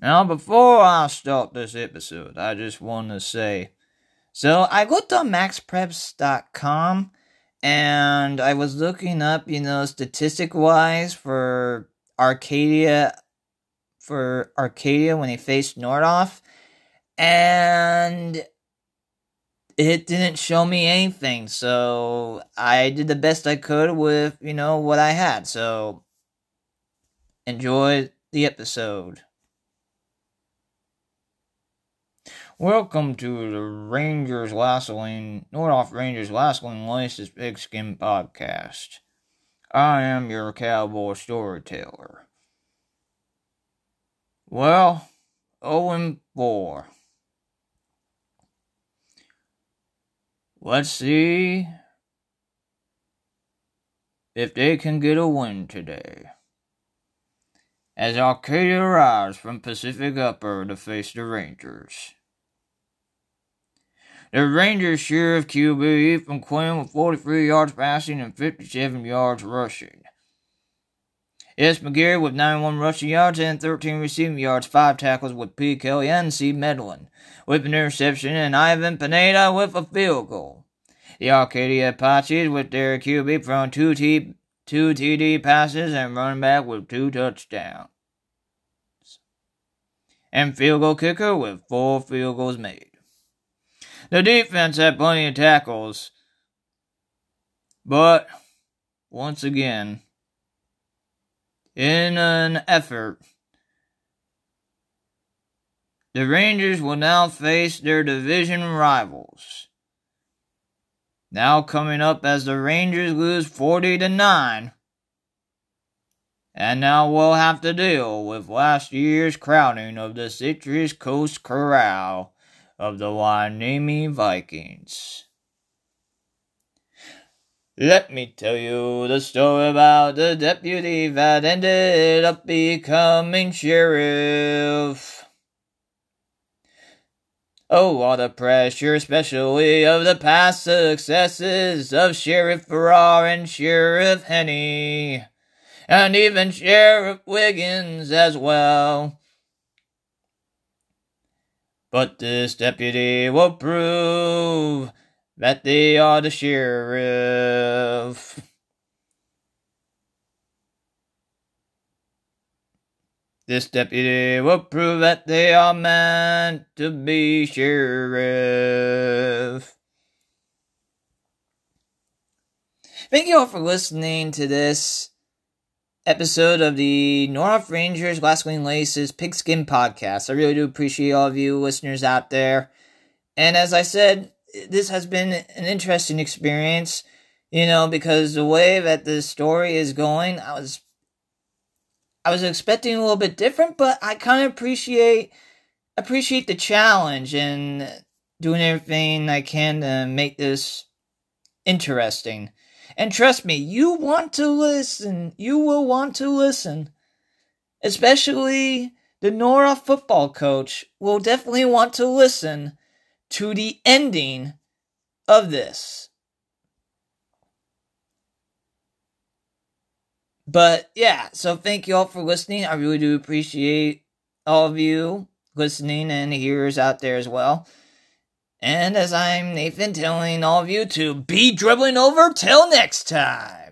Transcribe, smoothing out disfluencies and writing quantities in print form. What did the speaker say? Now, before I start this episode, I just want to say, so I go to maxpreps.com, and I was looking up, statistic-wise for Arcadia when they faced Nordhoff, and it didn't show me anything, so I did the best I could with, what I had, so enjoy the episode. Welcome to the Nordhoff Rangers Lasseling Laces Big Skin Podcast. I am your cowboy storyteller. Well, 0-4. Let's see if they can get a win today. As Arcadia arrives from Pacific Upper to face the Rangers. The Rangers Sheriff QB Ethan Quinn with 43 yards passing and 57 yards rushing. Yes, McGeary with 91 rushing yards and 13 receiving yards, 5 tackles with P. Kelly and C. Medlin, with an interception and Ivan Pineda with a field goal. The Arcadia Apaches with their QB from two TD passes and running back with 2 touchdowns. And field goal kicker with 4 field goals made. The defense had plenty of tackles, but, once again, in an effort, the Rangers will now face their division rivals. Now coming up as the Rangers lose 40-9, and now we'll have to deal with last year's crowning of the Citrus Coast Corral of the Winnebago Vikings. Let me tell you the story about the deputy that ended up becoming sheriff. Oh, all the pressure, especially of the past successes of Sheriff Farrar and Sheriff Henney, and even Sheriff Wiggins as well. But this deputy will prove that they are the sheriff. This deputy will prove that they are meant to be sheriff. Thank you all for listening to this episode of the Nordhoff Rangers Lasseling Laces Pigskin Podcast. I really do appreciate all of you listeners out there. And as I said, this has been an interesting experience, because the way that this story is going, I was expecting a little bit different, but I kind of appreciate the challenge and doing everything I can to make this interesting. And trust me, you want to listen. You will want to listen. Especially the Nordhoff football coach will definitely want to listen to the ending of this. But yeah, so thank you all for listening. I really do appreciate all of you listening and the hearers out there as well. And as I'm Nathan telling all of you to be dribbling over till next time.